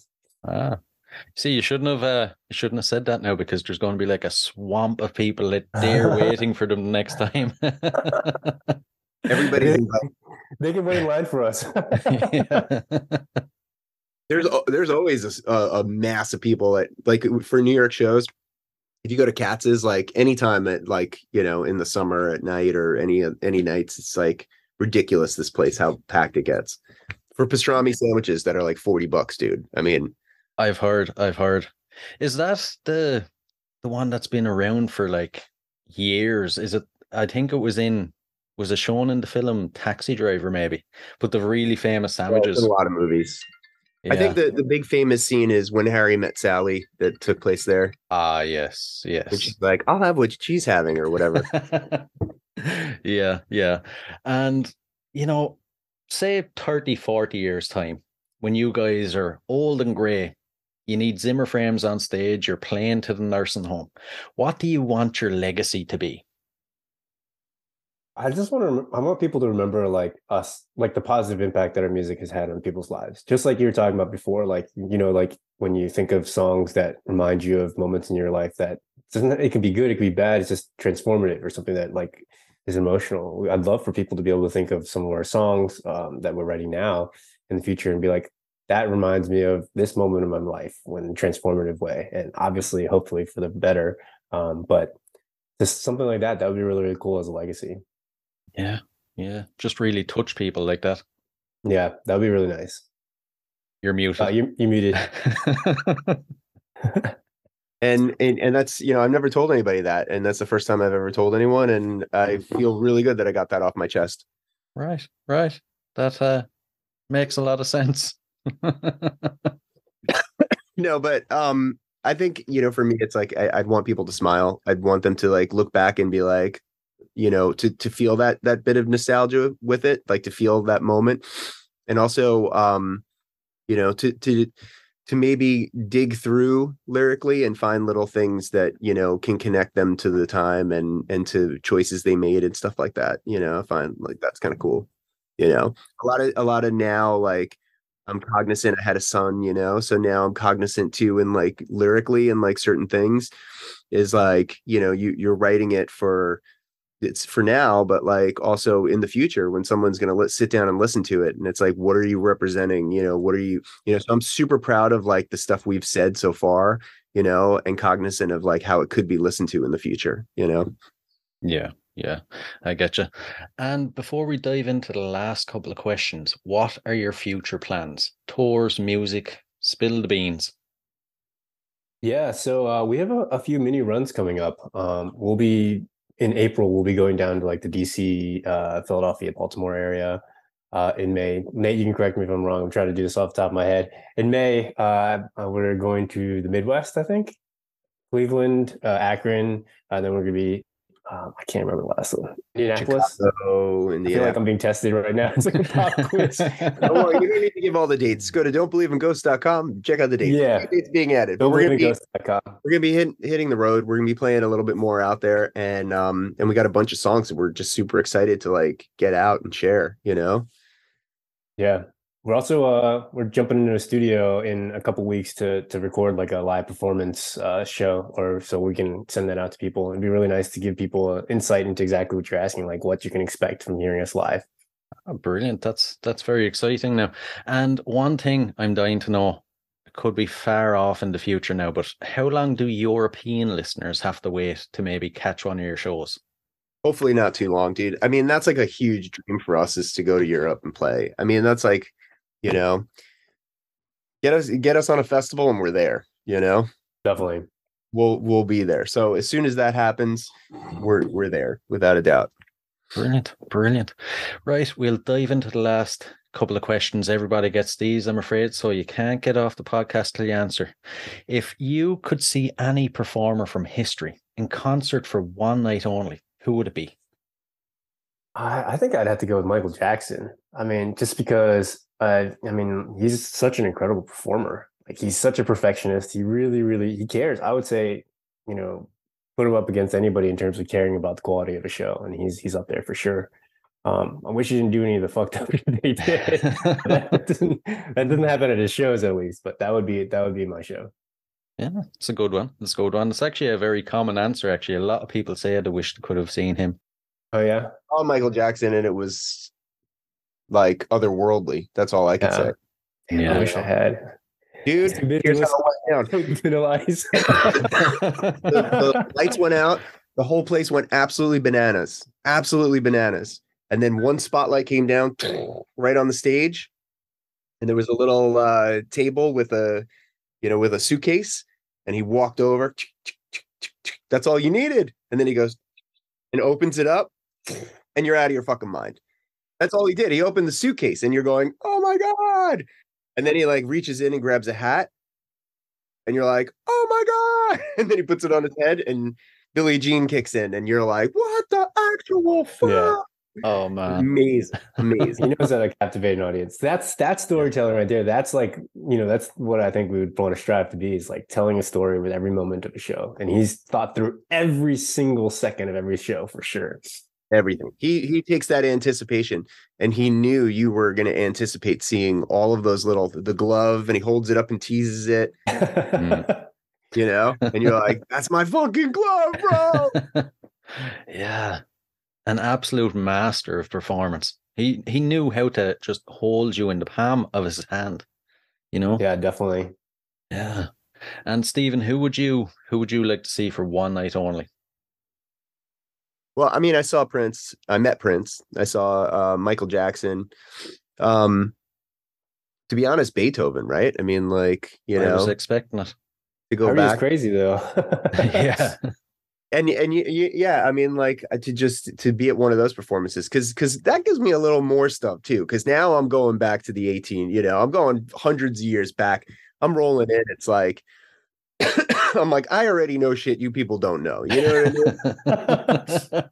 Ah, see, you shouldn't have. Uh, you shouldn't have said that now, because there's going to be like a swamp of people that they're waiting for them next time. Everybody's invited. They can wait in line for us. Yeah. There's there's always a, a mass of people at, like for New York shows. If you go to Katz's, like anytime at like you know in the summer at night or any any nights, it's like ridiculous. This place, how packed it gets. For pastrami sandwiches that are like forty bucks, dude. I mean, I've heard, I've heard. Is that the the one that's been around for like years? Is it? I think it was in was it shown in the film Taxi Driver, maybe. But the really famous sandwiches. Well, a lot of movies. Yeah. I think the the big famous scene is When Harry Met Sally that took place there. Ah, yes, yes. And she's like, I'll have what she's having or whatever. Yeah, yeah, and you know. Say thirty, forty years time, when you guys are old and grey, you need Zimmer frames on stage, you're playing to the nursing home. What do you want your legacy to be? I just want to, I want people to remember like us, like the positive impact that our music has had on people's lives. Just like you were talking about before, like, you know, like when you think of songs that remind you of moments in your life that doesn't, it can be good, it can be bad, it's just transformative or something that like, is emotional. I'd love for people to be able to think of some of our songs um, that we're writing now in the future and be like, that reminds me of this moment in my life when in a transformative way. And obviously, hopefully for the better. Um, but just something like that, that would be really, really cool as a legacy. Yeah. Yeah. Just really touch people like that. Yeah. That would be really nice. You're muted. Uh, you, you're muted. And, and and that's, you know, I've never told anybody that. And that's the first time I've ever told anyone. And I feel really good that I got that off my chest. Right, right. That uh, makes a lot of sense. No, but um, I think, you know, for me, it's like I, I'd want people to smile. I'd want them to like look back and be like, you know, to to feel that that bit of nostalgia with it, like to feel that moment. And also, um, you know, to to... to maybe dig through lyrically and find little things that, you know, can connect them to the time and, and to choices they made and stuff like that. You know, I find like, that's kind of cool. You know, a lot of, a lot of now, like I'm cognizant. I had a son, you know, so now I'm cognizant too. And like lyrically and like certain things is like, you know, you you're writing it for, it's for now, but like also in the future when someone's going to let sit down and listen to it. And it's like, what are you representing? You know, what are you, you know, so I'm super proud of like the stuff we've said so far, you know, and cognizant of like how it could be listened to in the future, you know? Yeah. Yeah. I get you. And before we dive into the last couple of questions, what are your future plans? Tours, music, spill the beans. Yeah. So uh, we have a, a few mini runs coming up. Um, we'll be, in April, we'll be going down to like the D C, uh, Philadelphia, Baltimore area. Uh, in May, Nate, you can correct me if I'm wrong. I'm trying to do this off the top of my head. In May, uh, we're going to the Midwest, I think, Cleveland, uh, Akron, and uh, then we're going to be um, I can't remember the last one. Indianapolis. Oh, Indiana. I feel like I'm being tested right now. It's like a pop quiz. Don't worry, you don't need to give all the dates. Go to don't believe in ghosts dot com. Check out the dates. Yeah, it's being added. But we're gonna be we're gonna be hit, hitting the road. We're gonna be playing a little bit more out there, and um, and we got a bunch of songs that we're just super excited to like get out and share. You know. Yeah. We're also uh, we're jumping into a studio in a couple weeks to to record like a live performance uh, show, or so we can send that out to people. It'd be really nice to give people an insight into exactly what you're asking, like what you can expect from hearing us live. Oh, brilliant! That's that's very exciting now. And one thing I'm dying to know, it could be far off in the future now, but how long do European listeners have to wait to maybe catch one of your shows? Hopefully not too long, dude. I mean, that's like a huge dream for us, is to go to Europe and play. I mean, that's like. You know, get us get us on a festival and we're there, you know, definitely we'll we'll be there. So as soon as that happens, we're we're there without a doubt. Brilliant. Brilliant. Right. We'll dive into the last couple of questions. Everybody gets these, I'm afraid. So you can't get off the podcast till you answer. If you could see any performer from history in concert for one night only, who would it be? I, I think I'd have to go with Michael Jackson. I mean, just because. Uh, I mean, he's such an incredible performer. Like, he's such a perfectionist. He really, really, he cares. I would say, you know, put him up against anybody in terms of caring about the quality of a show. And he's he's up there for sure. Um, I wish he didn't do any of the fucked up that he did. that, doesn't, that doesn't happen at his shows, at least. But that would be that would be my show. Yeah, it's a good one. It's a good one. It's actually a very common answer. Actually, a lot of people say I wish they could have seen him. Oh yeah, oh Michael Jackson, and it was. Like otherworldly. That's all I can yeah. say. Damn, yeah. I wish I had. Dude, here's how it went down. the, the lights went out. The whole place went absolutely bananas. Absolutely bananas. And then one spotlight came down right on the stage. And there was a little uh, table with a, you know, with a suitcase. And he walked over. That's all you needed. And then he goes and opens it up. And you're out of your fucking mind. That's all he did. He opened the suitcase and you're going, oh my God. And then he like reaches in and grabs a hat and you're like, oh my God. And then he puts it on his head and Billie Jean kicks in and you're like, what the actual fuck? Yeah. Oh man. Amazing. Amazing. He knows how to captivate an audience. That's, that's storytelling right there. That's like, you know, that's what I think we would want to strive to be, is like telling a story with every moment of a show. And he's thought through every single second of every show for sure. Everything. He he takes that anticipation, and he knew you were going to anticipate seeing all of those little, the glove, and he holds it up and teases it, mm. you know, and you're like, that's my fucking glove, bro. Yeah. An absolute master of performance. He, he knew how to just hold you in the palm of his hand, you know? Yeah, definitely. Yeah. And Stephen, who would you, who would you like to see for one night only? Well, I mean, I saw Prince. I met Prince. I saw uh, Michael Jackson. Um, to be honest, Beethoven, right? I mean, like, you know. I was expecting it. To go back. It's crazy, though. Yeah. And, and you, you, yeah, I mean, like, to just to be at one of those performances, because because that gives me a little more stuff, too, because now I'm going back to the eighteen, you know, I'm going hundreds of years back. I'm rolling in. It's like. I'm like, I already know shit you people don't know. You know what I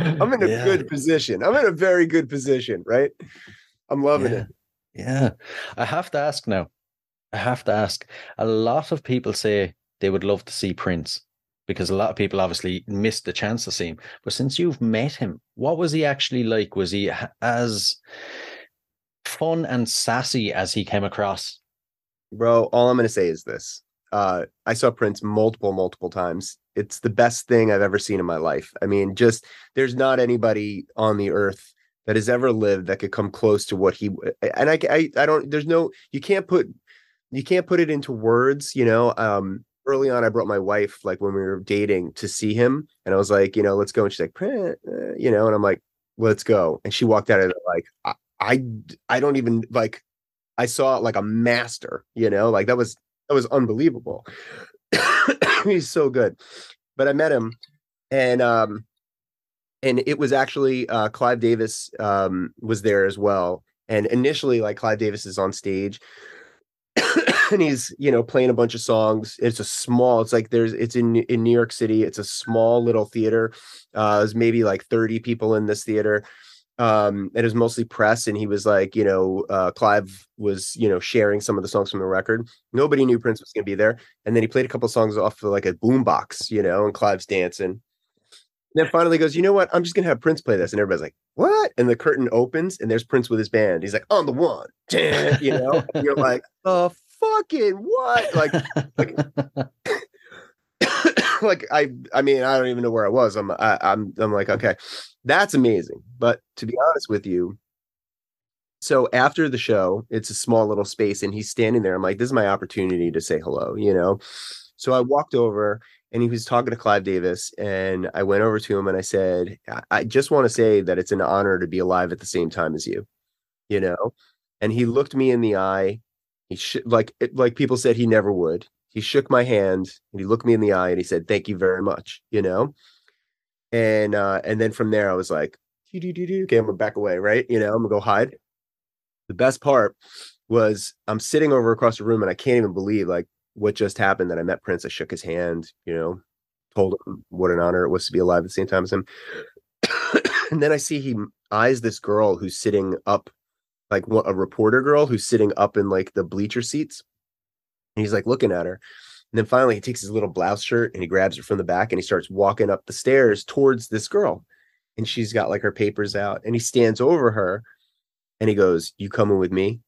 mean? I'm in a yeah. good position. I'm in a very good position, right? I'm loving yeah. it. Yeah. I have to ask now. I have to ask. A lot of people say they would love to see Prince because a lot of people obviously missed the chance to see him. But since you've met him, what was he actually like? Was he as fun and sassy as he came across? Bro, all I'm going to say is this. Uh, I saw Prince multiple, multiple times. It's the best thing I've ever seen in my life. I mean, just there's not anybody on the earth that has ever lived that could come close to what he. And I, I, I don't. There's no. You can't put. You can't put it into words. You know. Um, early on, I brought my wife, like when we were dating, to see him, and I was like, you know, let's go. And she's like, Prince, uh, you know, and I'm like, let's go. And she walked out of it like, I, I, I don't even like. I saw like a master. You know, like that was. That was unbelievable. He's so good. But I met him, and um, and it was actually uh, Clive Davis um was there as well. And initially, like Clive Davis is on stage, and he's, you know, playing a bunch of songs. It's a small, it's like there's, it's in, in New York City. It's a small little theater. Uh, there's maybe like thirty people in this theater. Um, it was mostly press. And he was like, you know, uh, Clive was, you know, sharing some of the songs from the record. Nobody knew Prince was going to be there. And then he played a couple of songs off of like a boombox, you know, and Clive's dancing. And then finally goes, you know what? I'm just going to have Prince play this. And everybody's like, what? And the curtain opens and there's Prince with his band. He's like, on the one. You know, and you're like, the fucking what? Like, like, like, I, I mean, I don't even know where I was. I'm, I, I'm, I'm like, okay, that's amazing. But to be honest with you, so after the show, it's a small little space and he's standing there. I'm like, this is my opportunity to say hello, you know? So I walked over and he was talking to Clive Davis, and I went over to him and I said, I just want to say that it's an honor to be alive at the same time as you, you know? And he looked me in the eye. He sh- like, it, like people said he never would. He shook my hand and he looked me in the eye and he said, thank you very much, you know? And, uh, and then from there I was like, okay, I'm gonna back away. Right. You know, I'm gonna go hide. The best part was I'm sitting over across the room and I can't even believe like, what just happened, that I met Prince. I shook his hand, you know, told him what an honor it was to be alive at the same time as him. And then I see he eyes this girl who's sitting up, like a reporter girl who's sitting up in like the bleacher seats. And he's like looking at her. And then finally he takes his little blouse shirt and he grabs her from the back and he starts walking up the stairs towards this girl. And she's got like her papers out and he stands over her and he goes, you coming with me?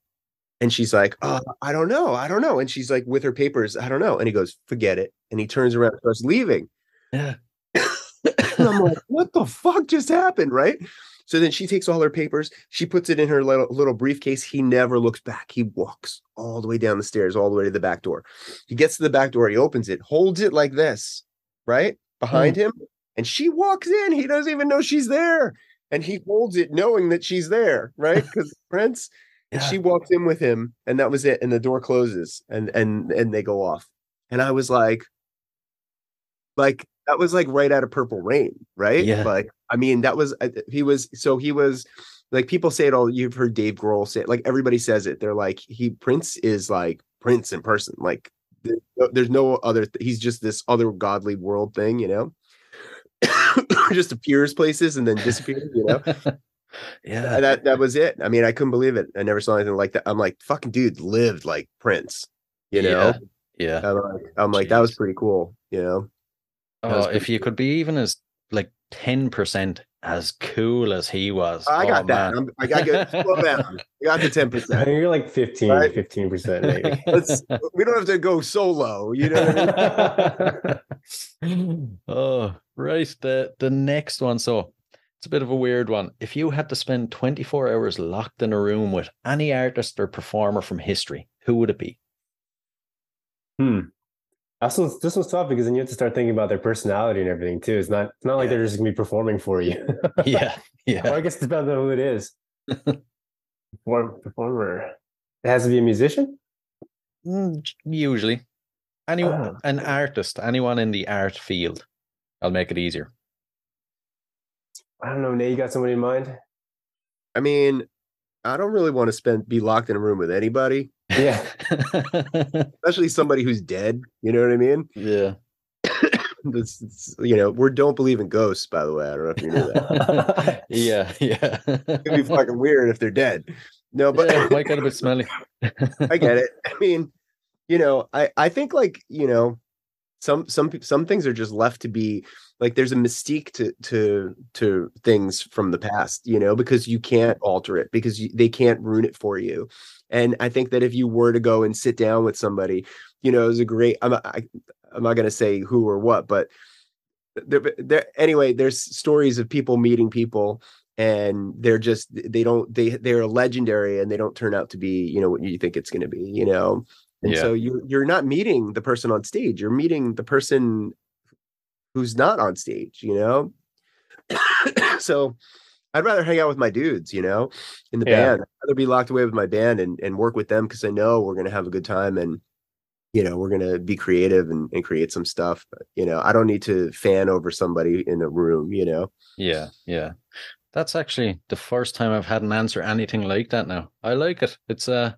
And she's like, oh, I don't know. I don't know. And she's like with her papers. I don't know. And he goes, forget it. And he turns around and starts leaving. Yeah. And I'm like, what the fuck just happened? Right. So then she takes all her papers. She puts it in her little, little briefcase. He never looks back. He walks all the way down the stairs, all the way to the back door. He gets to the back door. He opens it, holds it like this, right behind mm-hmm. him. And she walks in. He doesn't even know she's there. And he holds it knowing that she's there. Right. Because Prince. And she walked in with him and that was it. And the door closes and, and, and they go off. And I was like, like, that was like right out of Purple Rain. Right. Yeah. Like, I mean, that was, he was, so he was like, people say it all. You've heard Dave Grohl say it. Like everybody says it. They're like, he Prince is like Prince in person. Like there's no other, th- he's just this other godly world thing, you know, just appears places and then disappears, you know? Yeah, that that was it. I mean, I couldn't believe it. I never saw anything like that. I'm like, fucking dude lived like Prince, you know? Yeah. yeah. I'm like, I'm like that was pretty cool, you know? Oh, if you cool. could be even as like ten percent as cool as he was. I oh, got man. that. I'm, I got good. Slow down. I got the ten percent. You're like fifteen, right? fifteen percent maybe. Let's, we don't have to go so low, you know what I mean? Oh, right. The, the next one. So, it's a bit of a weird one. If you had to spend twenty-four hours locked in a room with any artist or performer from history, who would it be? Hmm. That's what's, this one's tough because then you have to start thinking about their personality and everything too. It's not it's not like yeah. they're just gonna be performing for you. yeah, yeah. Or I guess it depends on who it is. Perform, performer. It has to be a musician. Mm, usually, anyone, oh. an artist, anyone in the art field. I'll make it easier. I don't know, Nate, you got somebody in mind? I mean, I don't really want to spend be locked in a room with anybody. Yeah. Especially somebody who's dead. You know what I mean? Yeah. It's, it's, you know, we're Don't Believe in Ghosts, by the way. I don't know if you knew that. yeah, yeah. It'd be fucking weird if they're dead. No, but yeah, it might get a bit smelly. I get it. I mean, you know, I, I think like, you know, Some some some things are just left to be like there's a mystique to to to things from the past, you know, because you can't alter it because you, they can't ruin it for you. And I think that if you were to go and sit down with somebody, you know, it was a great I'm not, I, I'm not going to say who or what, but there, there anyway, there's stories of people meeting people and they're just they don't they they're legendary and they don't turn out to be, you know, what you think it's going to be, you know. And yeah. so you, you're not meeting the person on stage. You're meeting the person who's not on stage, you know? So I'd rather hang out with my dudes, you know, in the yeah. band. I'd rather be locked away with my band and, and work with them because I know we're going to have a good time and, you know, we're going to be creative and, and create some stuff. But, you know, I don't need to fan over somebody in a room, you know? Yeah, yeah. That's actually the first time I've had an answer anything like that now. I like it. It's, uh,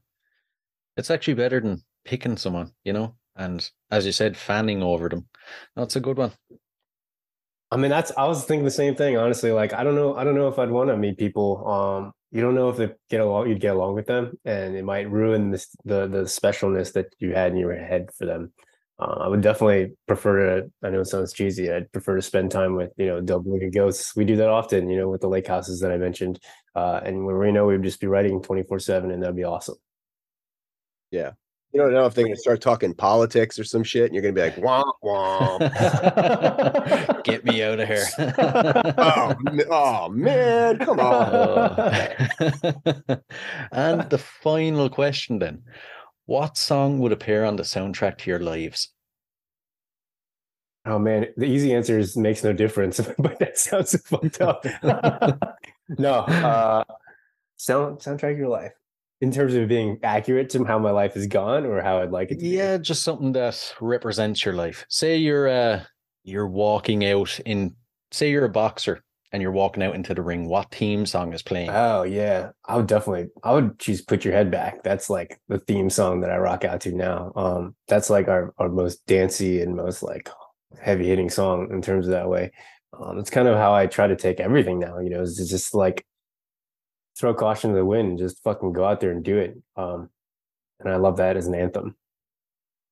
it's actually better than picking someone, you know, and as you said, fanning over them. That's a good one. I mean, that's, I was thinking the same thing, honestly. Like, I don't know, I don't know if I'd want to meet people. Um, you don't know if they get along, you'd get along with them, and it might ruin this, the the specialness that you had in your head for them. Uh, I would definitely prefer to, I know it sounds cheesy, I'd prefer to spend time with, you know, Don't Believe in Ghosts. We do that often, you know, with the lake houses that I mentioned. Uh, and when we know, we'd just be writing twenty-four seven, and that'd be awesome. Yeah. You don't know if they're going to start talking politics or some shit, and you're going to be like, womp, womp. Get me out of here. oh, oh, man, come on. Oh. And the final question then. What song would appear on the soundtrack to your lives? Oh, man, the easy answer is makes no difference, but that sounds so fucked up. No, uh, sound, soundtrack of your life. In terms of being accurate to how my life has gone or how I'd like it to be. Yeah, just something that represents your life. Say you're uh, you're walking out in, say you're a boxer and you're walking out into the ring. What theme song is playing? Oh, yeah. I would definitely, I would choose Put Your Head Back. That's like the theme song that I rock out to now. Um, that's like our, our most dancey and most like heavy hitting song in terms of that way. Um, it's kind of how I try to take everything now, you know, it's just like, throw caution to the wind and just fucking go out there and do it. Um, and I love that as an anthem.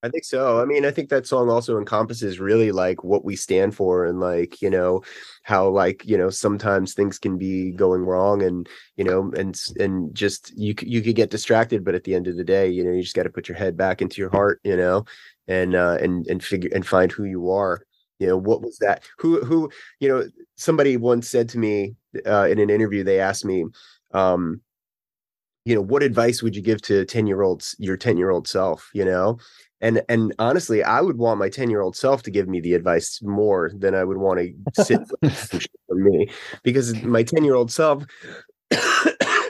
I think so. I mean, I think that song also encompasses really like what we stand for and like, you know, how like, you know, sometimes things can be going wrong and, you know, and, and just you, you could get distracted, but at the end of the day, you know, you just got to put your head back into your heart, you know, and, uh, and, and figure and find who you are. You know, what was that? Who, who, you know, somebody once said to me uh, in an interview, they asked me, Um, you know, what advice would you give to ten year olds, your ten year old self, you know? And, and honestly, I would want my ten year old self to give me the advice more than I would want to sit for me, because my ten year old self,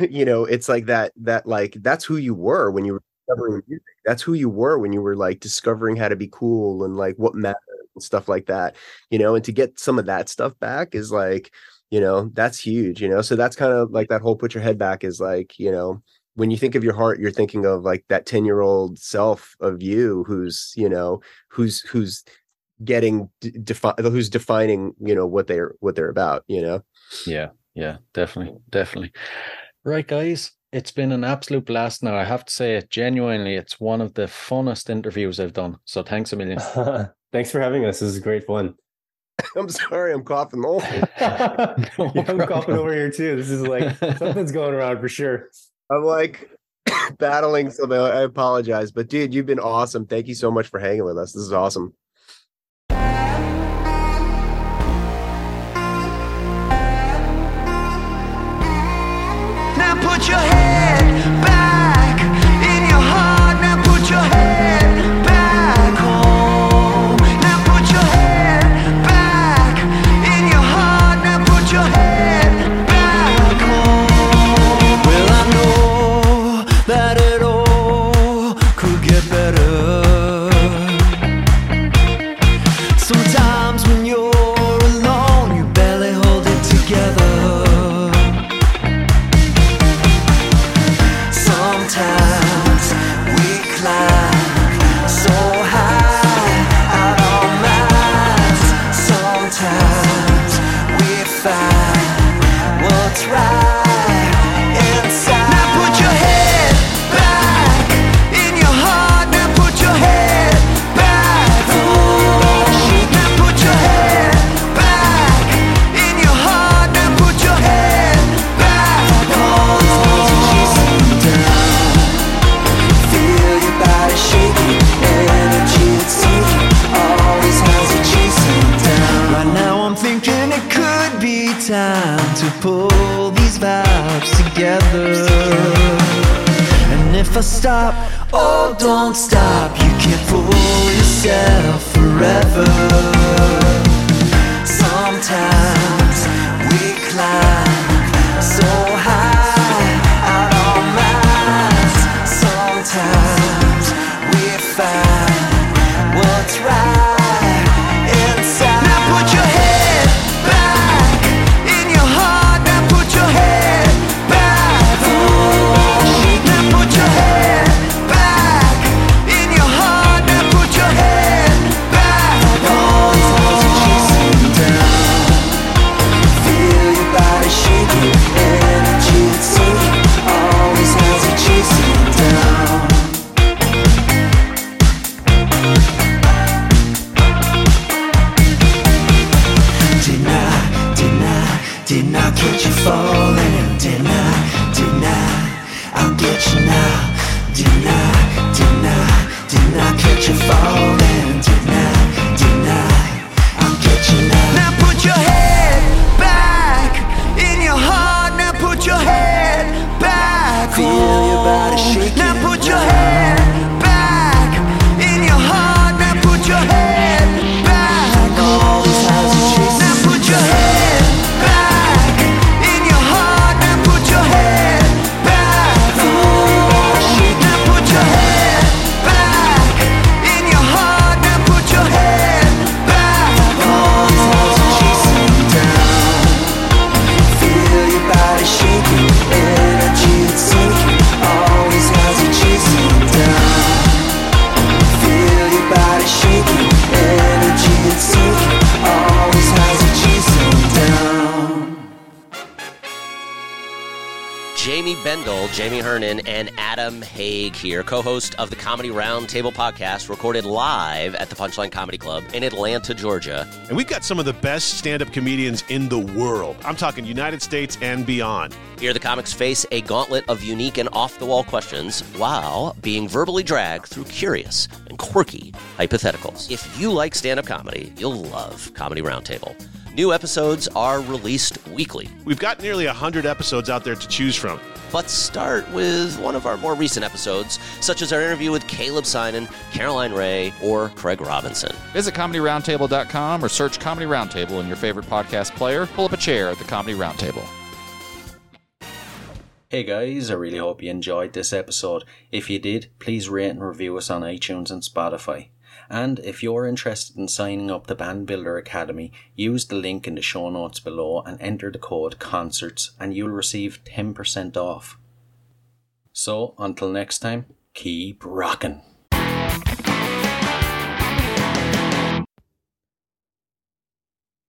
you know, it's like that, that, like, that's who you were when you were discovering music. That's who you were when you were like discovering how to be cool and like what mattered and stuff like that, you know, and to get some of that stuff back is like, you know, that's huge, you know, so that's kind of like that whole Put Your Head Back is like, you know, when you think of your heart, you're thinking of like that ten year old self of you who's, you know, who's, who's getting defi- who's defining, you know, what they're, what they're about, you know? Yeah. Yeah, definitely. Definitely. Right, guys. It's been an absolute blast. Now I have to say it genuinely. It's one of the funnest interviews I've done. So thanks a million. Thanks for having us. This is great fun. I'm sorry, I'm coughing over. yeah, I'm coughing over here too. This is like something's going around for sure. I'm like battling something. I apologize, but dude, you've been awesome. Thank you so much for hanging with us. This is awesome. Now put your head back in your heart. Now put your head back home. Now put your head. Your head back home. Well, I know that it all could get better. Sometimes when you're alone, you barely hold it together. Sometimes we climb so high out on minds. Sometimes we'll try. Time to pull these vibes together. And if I stop, oh, don't stop. You can't fool yourself forever. Sometimes we climb so high out on minds. Sometimes we find what's right. Put your head back in your Did I, did I, did I catch you falling? Did I, did I, I'll get you now. Did I, did I, did I catch you falling? Did I, did I, I'll get you now. Now put your head back in your heart. Now put your head back home. Feel your body shaking. Now put your head back in your heart. Now put your head back home. Now put your head back in your heart. Now put your head back home. Now put your head back in your heart. Now put your head back home. Feel your body shaking, energy that's sinking. Always has you chasing down. Feel your body shaking, energy that's sinking. Always has you chasing down. Jamie Bendel, Jamie Hernan, and Adam Haig here, co-host of the Comedy Roundtable podcast, recorded live at the Punchline Comedy Club in Atlanta, Georgia. And we've got some of the best stand-up comedians in the world. I'm talking United States and beyond. Here, the comics face a gauntlet of unique and off-the-wall questions while being verbally dragged through curious and quirky hypotheticals. If you like stand-up comedy, you'll love Comedy Roundtable. New episodes are released weekly. We've got nearly one hundred episodes out there to choose from. But start with one of our more recent episodes, such as our interview with Caleb Simon, Caroline Ray, or Craig Robinson. Visit comedy roundtable dot com or search Comedy Roundtable in your favorite podcast player. Pull up a chair at the Comedy Roundtable. Hey guys, I really hope you enjoyed this episode. If you did, please rate and review us on iTunes and Spotify. And if you're interested in signing up to Band Builder Academy, use the link in the show notes below and enter the code CONCERTS and you'll receive ten percent off. So, until next time, keep rockin'.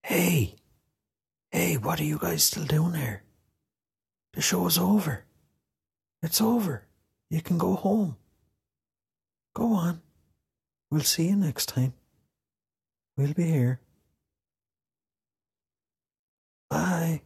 Hey, hey, what are you guys still doing here? The show's over. It's over. You can go home. Go on. We'll see you next time. We'll be here. Bye.